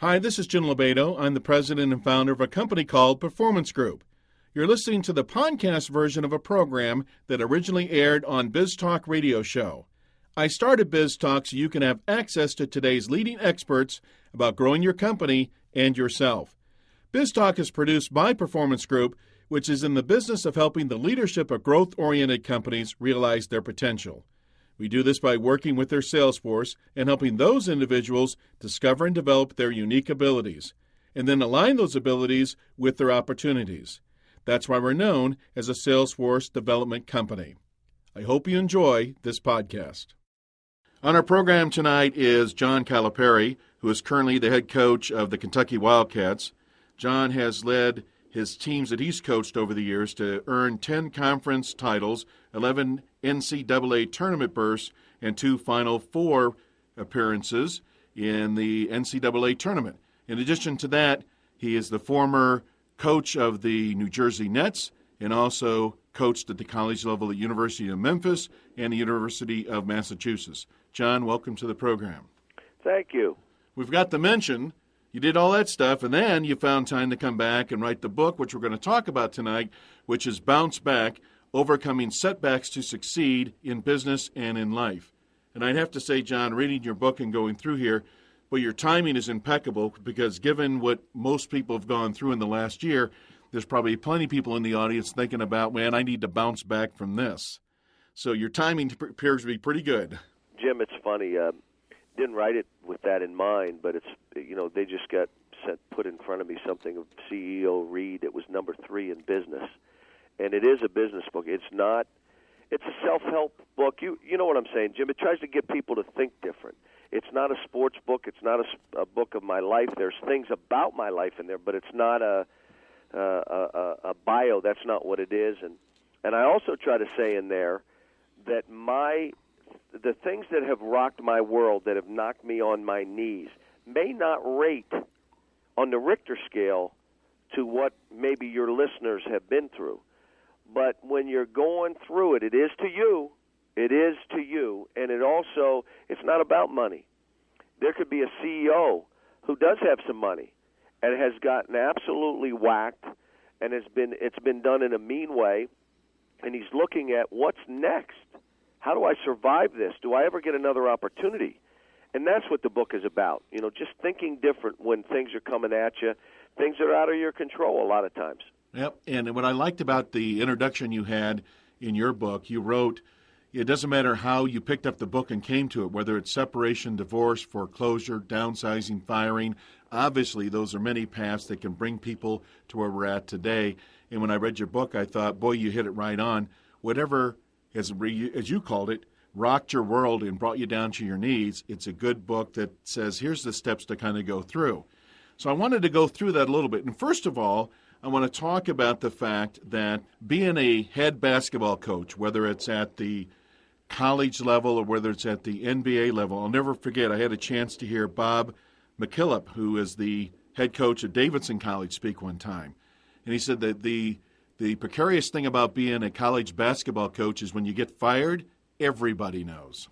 Hi, this is Jim Lobato. I'm the president and founder of a company called Performance Group. You're listening to the podcast version of a program that originally aired on BizTalk Radio Show. I started BizTalk so you can have access to today's leading experts about growing your company and yourself. BizTalk is produced by Performance Group, which is in the business of helping the leadership of growth-oriented companies realize their potential. We do this by working with their sales force and helping those individuals discover and develop their unique abilities, and then align those abilities with their opportunities. That's why we're known as a Salesforce Development Company. I hope you enjoy this podcast. On our program tonight is John Calipari, who is currently the head coach of the Kentucky Wildcats. John has led his teams that he's coached over the years to earn 10 conference titles, 11 NCAA tournament berths, and 2 Final Four appearances in the NCAA tournament. In addition to that, he is the former coach of the New Jersey Nets and also coached at the college level at the University of Memphis and the University of Massachusetts. John, welcome to the program. Thank you. We've got the mention. You did all that stuff, and then you found time to come back and write the book, which we're going to talk about tonight, which is Bounce Back, Overcoming Setbacks to Succeed in Business and in Life. And I'd have to say, John, reading your book and going through here, well, your timing is impeccable, because given what most people have gone through in the last year, there's probably plenty of people in the audience thinking about, man, I need to bounce back from this. So your timing appears to be pretty good. Jim, it's funny. Didn't write it with that in mind, but it's, you know, they just got sent, put in front of me something of CEO Reed. It was number 3 in business, and it is a business book. It's a self-help book. You know what I'm saying, Jim? It tries to get people to think different. It's not a sports book. It's not a book of my life. There's things about my life in there, but it's not a bio. That's not what it is. And I also try to say in there that the things that have rocked my world, that have knocked me on my knees, may not rate on the Richter scale to what maybe your listeners have been through. But when you're going through it, it is to you, and it also, it's not about money. There could be a CEO who does have some money and has gotten absolutely whacked, and it's been done in a mean way, and he's looking at what's next. How do I survive this? Do I ever get another opportunity? And that's what the book is about. You know, just thinking different when things are coming at you. Things are out of your control a lot of times. Yep. And what I liked about the introduction you had in your book, you wrote, it doesn't matter how you picked up the book and came to it, whether it's separation, divorce, foreclosure, downsizing, firing. Obviously, those are many paths that can bring people to where we're at today. And when I read your book, I thought, boy, you hit it right on. Whatever, as you called it, rocked your world and brought you down to your knees, it's a good book that says, here's the steps to kind of go through. So I wanted to go through that a little bit. And first of all, I want to talk about the fact that being a head basketball coach, whether it's at the college level or whether it's at the NBA level, I'll never forget, I had a chance to hear Bob McKillop, who is the head coach at Davidson College, speak one time. And he said that the precarious thing about being a college basketball coach is when you get fired, everybody knows.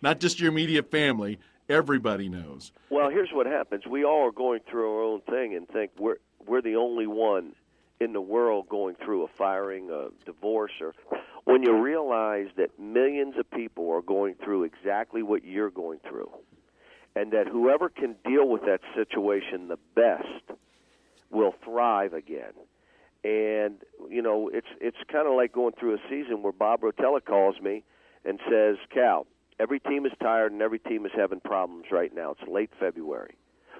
Not just your immediate family, everybody knows. Well, here's what happens. We all are going through our own thing and think we're the only one in the world going through a firing, a divorce, or when you realize that millions of people are going through exactly what you're going through, and that whoever can deal with that situation the best will thrive again. And, you know, it's kind of like going through a season where Bob Rotella calls me and says, Cal, every team is tired and every team is having problems right now. It's late February.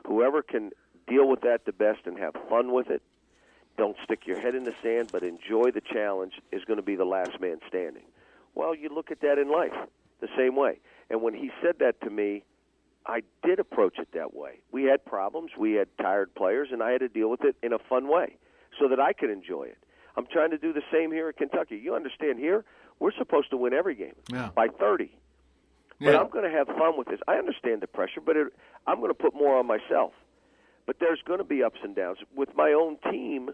Whoever can deal with that the best and have fun with it, don't stick your head in the sand, but enjoy the challenge, is going to be the last man standing. Well, you look at that in life the same way. And when he said that to me, I did approach it that way. We had problems, we had tired players, and I had to deal with it in a fun way, so that I could enjoy it. I'm trying to do the same here in Kentucky. You understand, here, we're supposed to win every game by 30. Yeah. But I'm going to have fun with this. I understand the pressure, but I'm going to put more on myself. But there's going to be ups and downs. With my own team,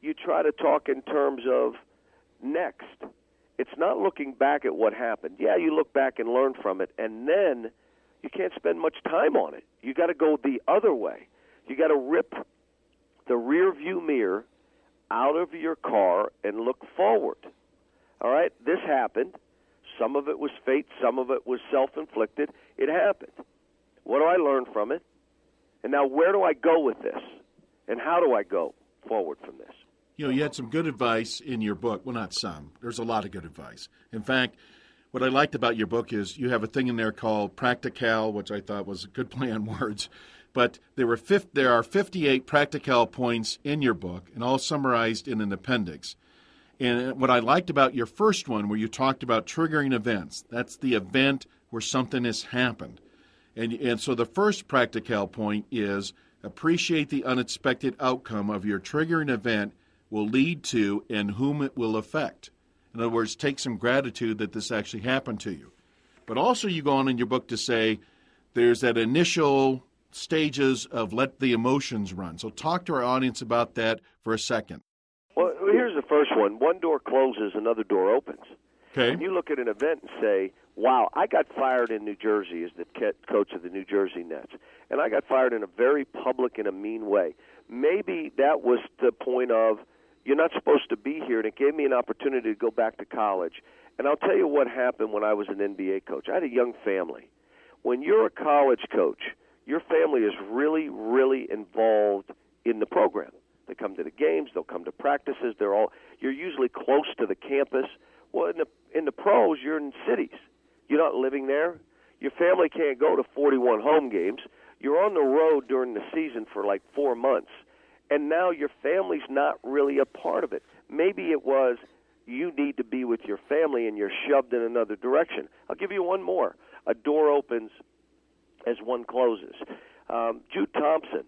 you try to talk in terms of next. It's not looking back at what happened. Yeah, you look back and learn from it, and then you can't spend much time on it. You got to go the other way. You got to rip the rear view mirror out of your car and look forward. All right? This happened. Some of it was fate. Some of it was self-inflicted. It happened. What do I learn from it? And now where do I go with this? And how do I go forward from this? You know, you had some good advice in your book. Well, not some. There's a lot of good advice. In fact, what I liked about your book is you have a thing in there called Practical, which I thought was a good play on words. But there are 58 practical points in your book, and all summarized in an appendix. And what I liked about your first one, where you talked about triggering events, that's the event where something has happened. And so the first practical point is appreciate the unexpected outcome of your triggering event will lead to and whom it will affect. In other words, take some gratitude that this actually happened to you. But also you go on in your book to say there's that initial stages of let the emotions run. So talk to our audience about that for a second. Well, here's the first one. One door closes, another door opens. Okay. And you look at an event and say, wow, I got fired in New Jersey as the coach of the New Jersey Nets. And I got fired in a very public and a mean way. Maybe that was the point of, you're not supposed to be here, and it gave me an opportunity to go back to college. And I'll tell you what happened when I was an NBA coach. I had a young family. When you're a college coach, your family is really, really involved in the program. They come to the games. They'll come to practices. You're usually close to the campus. Well, in the pros, you're in cities. You're not living there. Your family can't go to 41 home games. You're on the road during the season for like 4 months. And now your family's not really a part of it. Maybe it was you need to be with your family and you're shoved in another direction. I'll give you one more. A door opens as one closes. Jude Thompson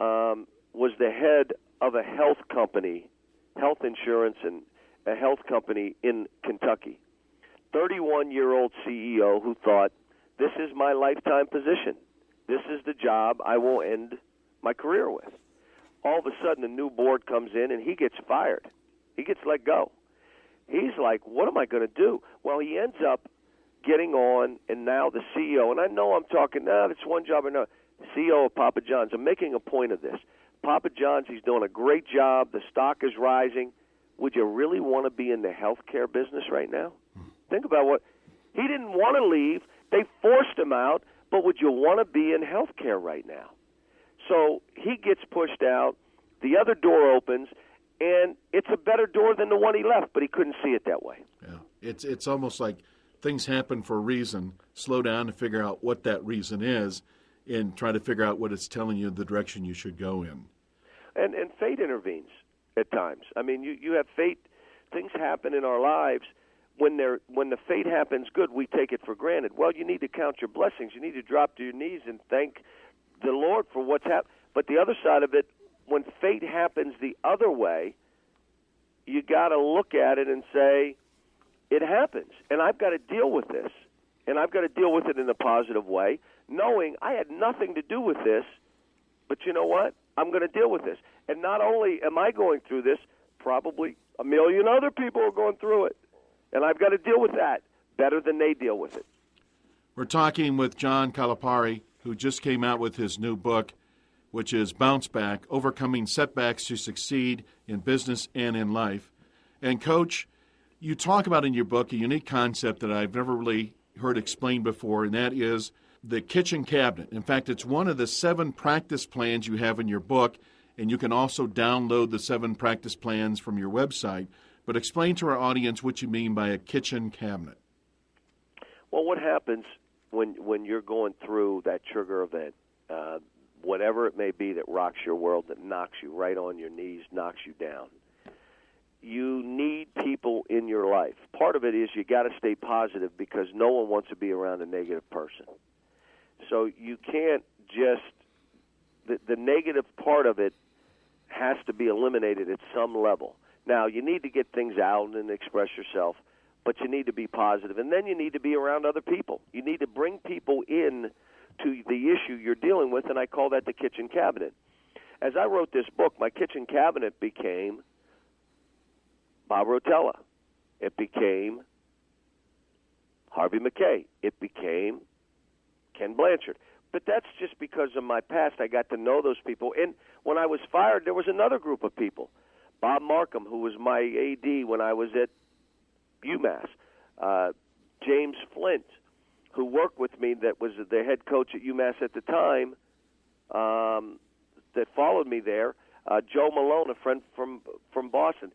was the head of a health company, health insurance and a health company in Kentucky. 31-year-old CEO who thought, this is my lifetime position. This is the job I will end my career with. All of a sudden, a new board comes in, and he gets fired. He gets let go. He's like, what am I going to do? Well, he ends up getting on, and now the CEO, and I know I'm talking, it's one job or another, CEO of Papa John's. I'm making a point of this. Papa John's, he's doing a great job. The stock is rising. Would you really want to be in the healthcare business right now? Think about what he didn't want to leave. They forced him out, but would you want to be in healthcare right now? So he gets pushed out, the other door opens, and it's a better door than the one he left, but he couldn't see it that way. Yeah, it's almost like things happen for a reason. Slow down to figure out what that reason is and try to figure out what it's telling you the direction you should go in. And fate intervenes at times. I mean, you have fate. Things happen in our lives. When the fate happens good, we take it for granted. Well, you need to count your blessings. You need to drop to your knees and thank the Lord for what's happened. But the other side of it, when fate happens the other way, you got to look at it and say, it happens, and I've got to deal with this, and I've got to deal with it in a positive way, knowing I had nothing to do with this, but you know what? I'm going to deal with this. And not only am I going through this, probably a million other people are going through it, and I've got to deal with that better than they deal with it. We're talking with John Calipari, who just came out with his new book, which is Bounce Back, Overcoming Setbacks to Succeed in Business and in Life. And, Coach, you talk about in your book a unique concept that I've never really heard explained before, and that is the kitchen cabinet. In fact, it's one of the 7 practice plans you have in your book, and you can also download the 7 practice plans from your website. But explain to our audience what you mean by a kitchen cabinet. Well, what happens when you're going through that trigger event, whatever it may be that rocks your world, that knocks you right on your knees, knocks you down, you need people in your life. Part of it is you got to stay positive because no one wants to be around a negative person. So you can't just – the negative part of it has to be eliminated at some level. Now, you need to get things out and express yourself, but you need to be positive. And then you need to be around other people. You need to bring people in to the issue you're dealing with, and I call that the kitchen cabinet. As I wrote this book, my kitchen cabinet became Bob Rotella. It became Harvey McKay. It became Ken Blanchard. But that's just because of my past. I got to know those people. And when I was fired, there was another group of people. Bob Markham, who was my AD when I was at UMass. James Flint, who worked with me, that was the head coach at UMass at the time, that followed me there. Joe Malone, a friend from Boston.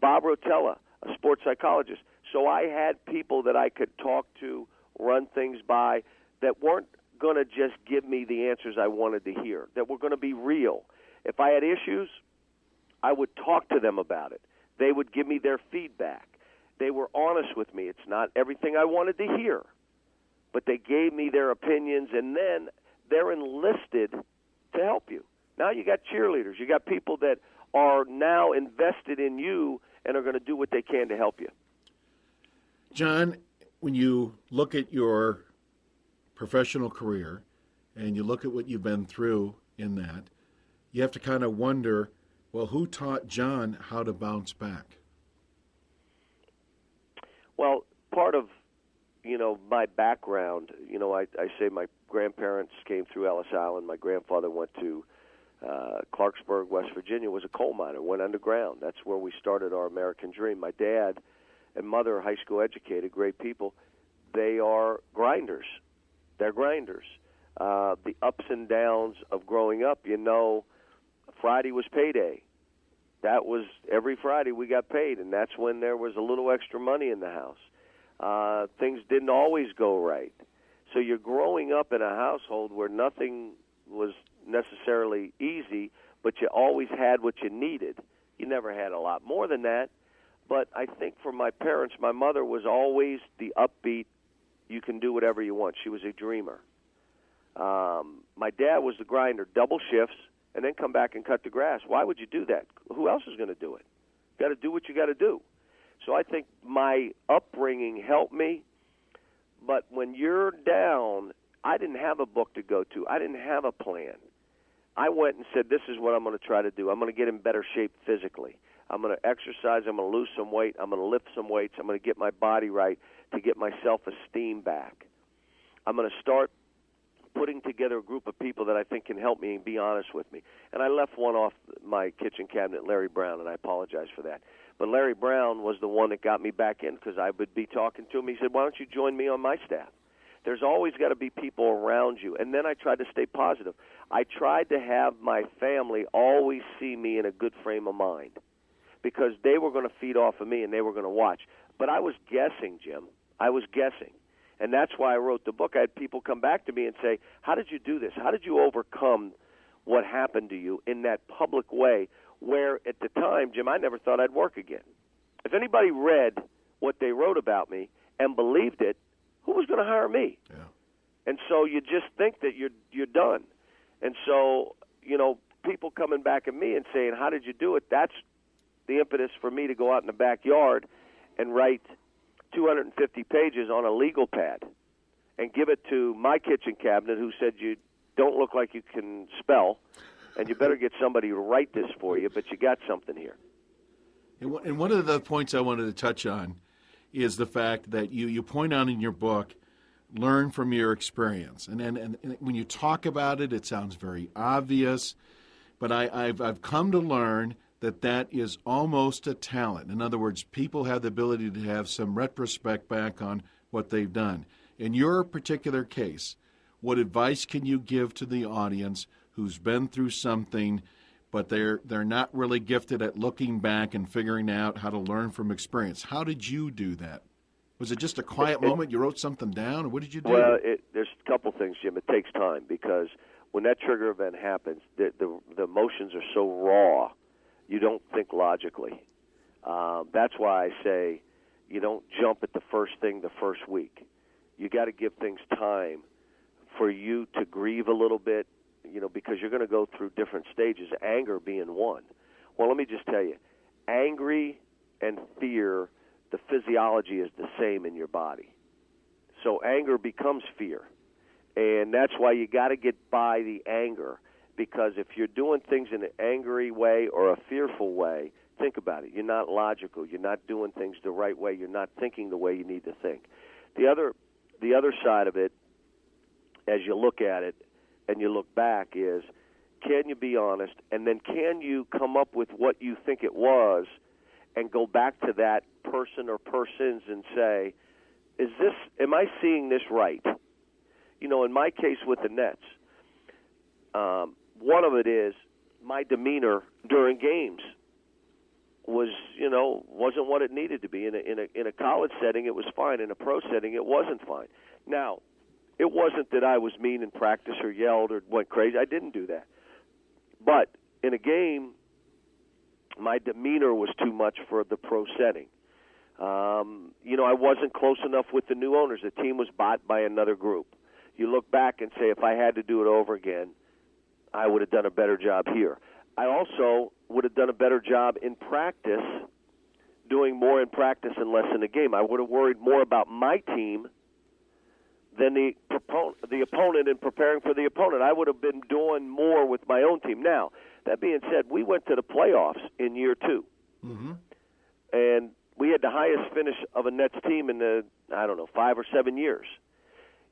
Bob Rotella, a sports psychologist. So I had people that I could talk to, run things by, that weren't going to just give me the answers I wanted to hear, that were going to be real. If I had issues, I would talk to them about it. They would give me their feedback. They were honest with me. It's not everything I wanted to hear, but they gave me their opinions, and then they're enlisted to help you. Now you got cheerleaders. You got people that are now invested in you and are going to do what they can to help you. John, when you look at your professional career and you look at what you've been through in that, you have to kind of wonder, well, who taught John how to bounce back? Well, part of, my background, I say my grandparents came through Ellis Island. My grandfather went to Clarksburg, West Virginia, was a coal miner, went underground. That's where we started our American dream. My dad and mother, high school educated, great people. They are grinders. They're grinders. The ups and downs of growing up, Friday was payday. That was every Friday we got paid, and that's when there was a little extra money in the house. Things didn't always go right. So you're growing up in a household where nothing was necessarily easy, but you always had what you needed. You never had a lot more than that. But I think for my parents, my mother was always the upbeat, you can do whatever you want. She was a dreamer. My dad was the grinder, double shifts, and then come back and cut the grass. Why would you do that? Who else is going to do it? Got to do what you got to do. So I think my upbringing helped me. But when you're down, I didn't have a book to go to. I didn't have a plan. I went and said, this is what I'm going to try to do. I'm going to get in better shape physically. I'm going to exercise. I'm going to lose some weight. I'm going to lift some weights. I'm going to get my body right to get my self-esteem back. I'm going to start putting together a group of people that I think can help me and be honest with me. And I left one off my kitchen cabinet, Larry Brown, and I apologize for that. But Larry Brown was the one that got me back in, because I would be talking to him. He said, why don't you join me on my staff? There's always got to be people around you. And then I tried to stay positive. I tried to have my family always see me in a good frame of mind, because they were going to feed off of me and they were going to watch. But I was guessing, Jim. I was guessing. And that's why I wrote the book. I had people come back to me and say, how did you do this? How did you overcome what happened to you in that public way, where at the time, Jim, I never thought I'd work again. If anybody read what they wrote about me and believed it, who was going to hire me? Yeah. And so you just think that you're done. And so, people coming back at me and saying, how did you do it? That's the impetus for me to go out in the backyard and write 250 pages on a legal pad and give it to my kitchen cabinet, who said, you don't look like you can spell, and you better get somebody to write this for you, but you got something here. And one of the points I wanted to touch on is the fact that you point out in your book, learn from your experience. And when you talk about it, it sounds very obvious, but I've come to learn that is almost a talent. In other words, people have the ability to have some retrospect back on what they've done. In your particular case, what advice can you give to the audience who's been through something, but they're not really gifted at looking back and figuring out how to learn from experience? How did you do that? Was it just a quiet moment? You wrote something down? Or what did you do? Well, there's a couple things, Jim. It takes time, because when that trigger event happens, the emotions are so raw, you don't think logically. That's why I say you don't jump at the first thing the first week. You got to give things time for you to grieve a little bit, because you're going to go through different stages, anger being one. Well, let me just tell you, angry and fear, the physiology is the same in your body. So anger becomes fear, and that's why you got to get by the anger. Because if you're doing things in an angry way or a fearful way, think about it. You're not logical. You're not doing things the right way. You're not thinking the way you need to think. The other side of it as you look at it and you look back is, can you be honest? And then can you come up with what you think it was and go back to that person or persons and say, is this? Am I seeing this right? You know, in my case with the Nets, one of it is my demeanor during games was, you know, wasn't what it needed to be. In a college setting, it was fine. In a pro setting, it wasn't fine. Now, it wasn't that I was mean in practice or yelled or went crazy. I didn't do that. But in a game, my demeanor was too much for the pro setting. You know, I wasn't close enough with the new owners. The team was bought by another group. You look back and say, if I had to do it over again, I would have done a better job here. I also would have done a better job in practice, doing more in practice and less in the game. I would have worried more about my team than the opponent and preparing for the opponent. I would have been doing more with my own team. Now, that being said, we went to the playoffs in year two. Mm-hmm. And we had the highest finish of a Nets team in the, 5 or 7 years.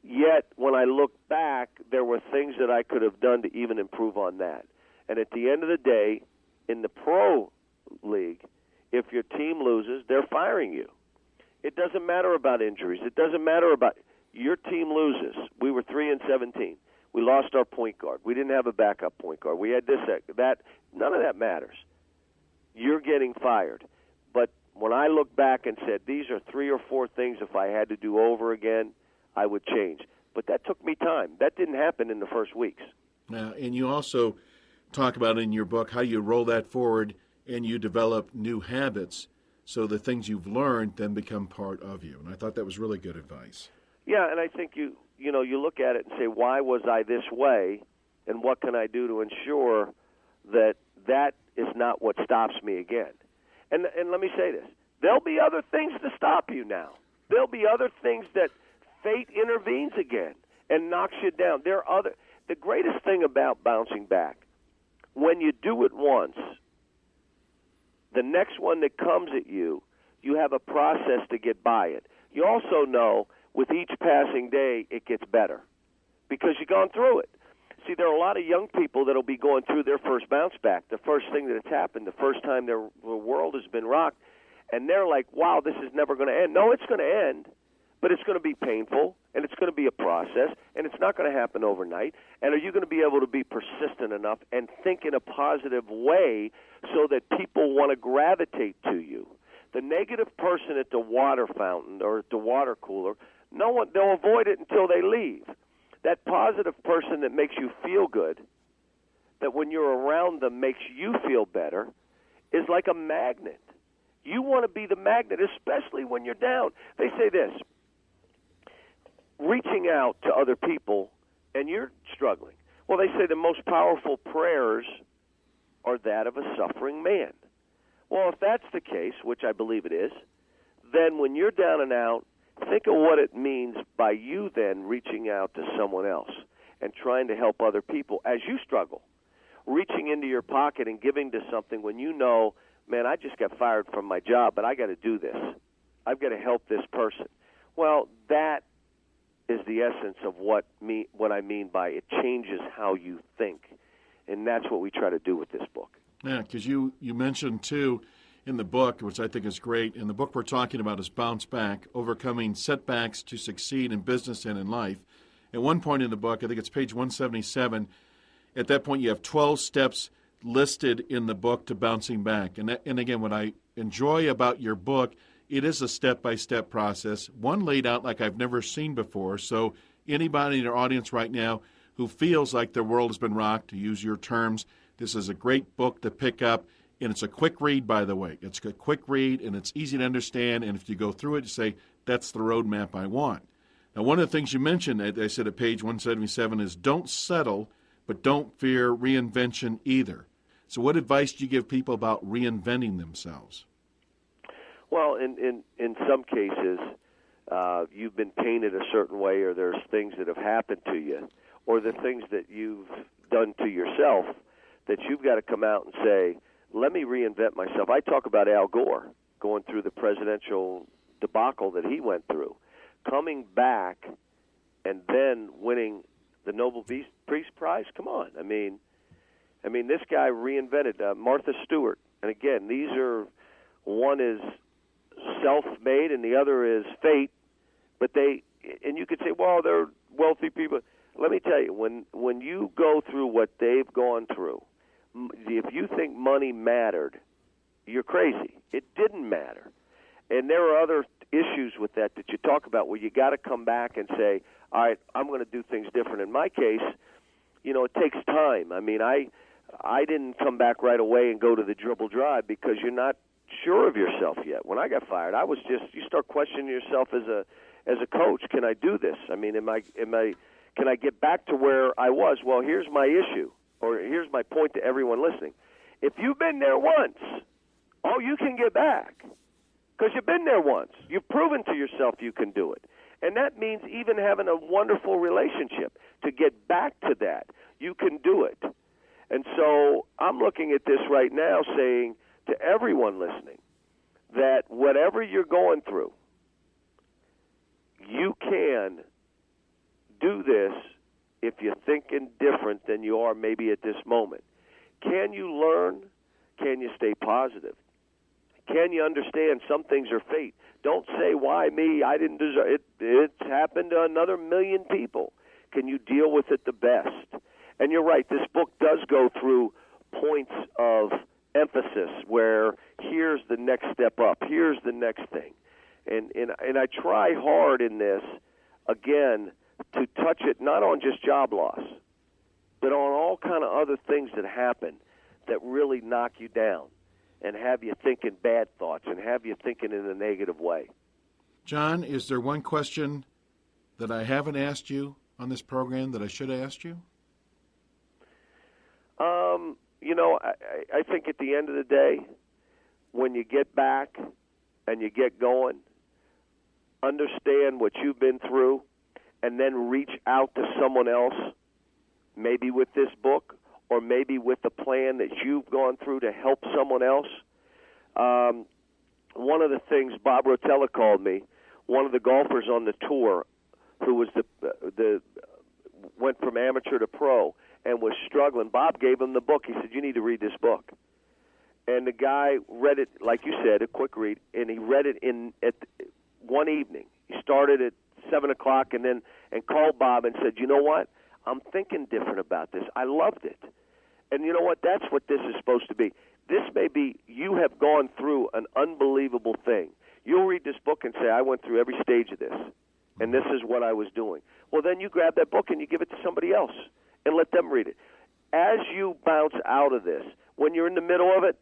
Yet, when I look back, there were things that I could have done to even improve on that. And at the end of the day, in the pro league, if your team loses, they're firing you. It doesn't matter about injuries. It doesn't matter about your team loses. We were 3-17. We lost our point guard. We didn't have a backup point guard. We had this, that. None of that matters. You're getting fired. But when I look back and said, these are 3 or 4 things if I had to do over again, I would change. But that took me time. That didn't happen in the first weeks. Now, and you also talk about in your book how you roll that forward and you develop new habits so the things you've learned then become part of you. And I thought that was really good advice. Yeah, and I think you look at it and say, why was I this way, and what can I do to ensure that that is not what stops me again? And let me say this. There'll be other things to stop you now. There'll be other things that fate intervenes again and knocks you down. The greatest thing about bouncing back, when you do it once, the next one that comes at you, you have a process to get by it. You also know with each passing day it gets better because you've gone through it. See, there are a lot of young people that will be going through their first bounce back, the first thing that has happened, the first time their world has been rocked, and they're like, wow, this is never going to end. No, it's going to end. But it's going to be painful, and it's going to be a process, and it's not going to happen overnight. And are you going to be able to be persistent enough and think in a positive way so that people want to gravitate to you? The negative person at the water fountain or at the water cooler, they'll avoid it until they leave. That positive person that makes you feel good, that when you're around them makes you feel better, is like a magnet. You want to be the magnet, especially when you're down. They say this. Reaching out to other people, and you're struggling. Well, they say the most powerful prayers are that of a suffering man. Well, if that's the case, which I believe it is, then when you're down and out, think of what it means by you then reaching out to someone else and trying to help other people as you struggle, reaching into your pocket and giving to something when you know, man, I just got fired from my job, but I got to do this. I've got to help this person. Well, that is the essence of what I mean by it changes how you think. And that's what we try to do with this book. Yeah, because you mentioned, too, in the book, which I think is great, and the book we're talking about is Bounce Back, Overcoming Setbacks to Succeed in Business and in Life. At one point in the book, I think it's page 177, at that point you have 12 steps listed in the book to bouncing back. And again, what I enjoy about your book, it is a step-by-step process, one laid out like I've never seen before. So anybody in our audience right now who feels like their world has been rocked, to use your terms, this is a great book to pick up, and it's a quick read, by the way. It's a quick read, and it's easy to understand, and if you go through it, you say, that's the roadmap I want. Now, one of the things you mentioned, I said at page 177, is don't settle, but don't fear reinvention either. So what advice do you give people about reinventing themselves? Well, in some cases, you've been painted a certain way, or there's things that have happened to you, or the things that you've done to yourself that you've got to come out and say, let me reinvent myself. I talk about Al Gore going through the presidential debacle that he went through, coming back and then winning the Nobel Peace Prize? Come on. I mean, this guy reinvented Martha Stewart. And again, these are, one is self-made and the other is fate. But and you could say, well, they're wealthy people. Let me tell you, when you go through what they've gone through, if you think money mattered, you're crazy. It didn't matter. And there are other issues with that you talk about where you got to come back and say, all right, I'm going to do things different. In my case, you know, it takes time. I mean, I didn't come back right away and go to the dribble drive because you're not sure of yourself yet. When I got fired, I was just, you start questioning yourself as a coach. Can I do this? I mean, can I get back to where I was? Well, here's my issue, or here's my point to everyone listening. If you've been there once, oh, you can get back because you've been there once. You've proven to yourself you can do it. And that means even having a wonderful relationship to get back to that. You can do it. And so I'm looking at this right now saying to everyone listening that whatever you're going through, you can do this if you're thinking different than you are maybe at this moment. Can you learn? Can you stay positive? Can you understand some things are fate? Don't say, why me? I didn't deserve it. It's happened to another million people. Can you deal with it the best? And you're right, this book does go through points of emphasis where here's the next step up, here's the next thing. And I try hard in this, again, to touch it not on just job loss, but on all kind of other things that happen that really knock you down and have you thinking bad thoughts and have you thinking in a negative way. John, is there one question that I haven't asked you on this program that I should have asked you? You know, I think at the end of the day, when you get back and you get going, understand what you've been through, and then reach out to someone else, maybe with this book or maybe with the plan that you've gone through to help someone else. One of the things, Bob Rotella called me, one of the golfers on the tour who was went from amateur to pro and was struggling. Bob gave him the book. He said, you need to read this book. And the guy read it, like you said, a quick read, and he read it at one evening. He started at 7 o'clock and called Bob and said, you know what? I'm thinking different about this. I loved it. And you know what? That's what this is supposed to be. This may be you have gone through an unbelievable thing. You'll read this book and say, I went through every stage of this, and this is what I was doing. Well, then you grab that book and you give it to somebody else and let them read it. As you bounce out of this, when you're in the middle of it,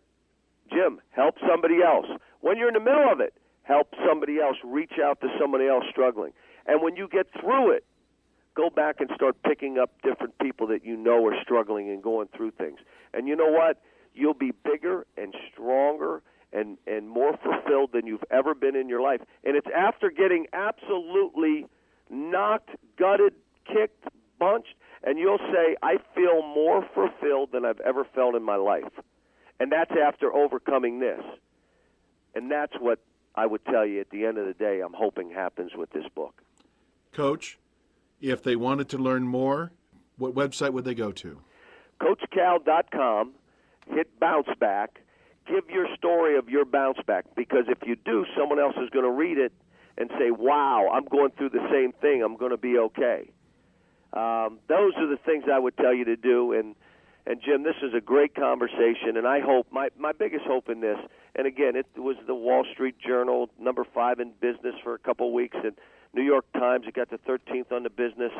Jim, help somebody else. When you're in the middle of it, help somebody else. Reach out to somebody else struggling. And when you get through it, go back and start picking up different people that you know are struggling and going through things. And you know what? You'll be bigger and stronger and more fulfilled than you've ever been in your life. And it's after getting absolutely knocked, gutted, kicked, bunched, and you'll say, I feel more fulfilled than I've ever felt in my life. And that's after overcoming this. And that's what I would tell you at the end of the day I'm hoping happens with this book. Coach, if they wanted to learn more, what website would they go to? coachcal.com, hit Bounce Back, give your story of your bounce back, because if you do, someone else is going to read it and say, wow, I'm going through the same thing, I'm going to be okay. Those are the things I would tell you to do, and Jim, this is a great conversation, and I hope, my biggest hope in this, and again, it was the Wall Street Journal, number 5 in business for a couple of weeks, and New York Times, it got to 13th on the business,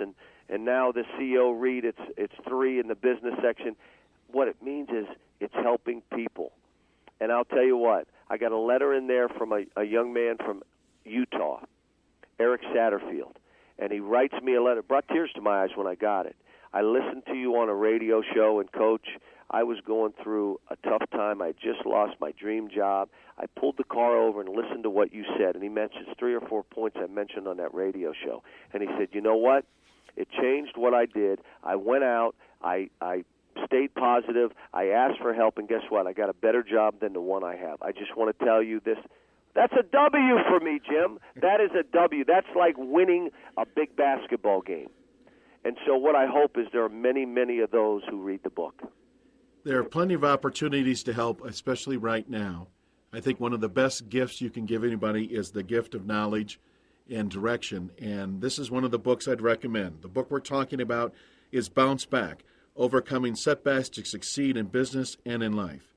and now the CEO read, it's 3 in the business section. What it means is it's helping people. And I'll tell you what, I got a letter in there from a young man from Utah, Eric Satterfield, and he writes me a letter. It brought tears to my eyes when I got it. I listened to you on a radio show, and, Coach, I was going through a tough time. I just lost my dream job. I pulled the car over and listened to what you said, and he mentions 3 or 4 points I mentioned on that radio show. And he said, you know what? It changed what I did. I went out. I stayed positive. I asked for help, and guess what? I got a better job than the one I have. I just want to tell you this. That's a W for me, Jim. That is a W. That's like winning a big basketball game. And so what I hope is there are many, many of those who read the book. There are plenty of opportunities to help, especially right now. I think one of the best gifts you can give anybody is the gift of knowledge and direction. And this is one of the books I'd recommend. The book we're talking about is Bounce Back, Overcoming Setbacks to Succeed in Business and in Life.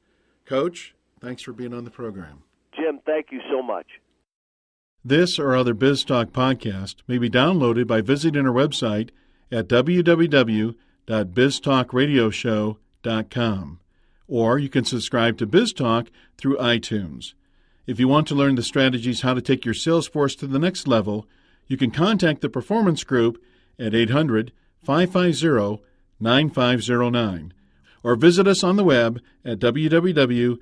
Coach, thanks for being on the program. Jim, thank you so much. This or other BizTalk podcast may be downloaded by visiting our website at www.biztalkradioshow.com, or you can subscribe to BizTalk through iTunes. If you want to learn the strategies how to take your sales force to the next level, you can contact the Performance Group at 800-550-9509 or visit us on the web at www.pmgllc.net.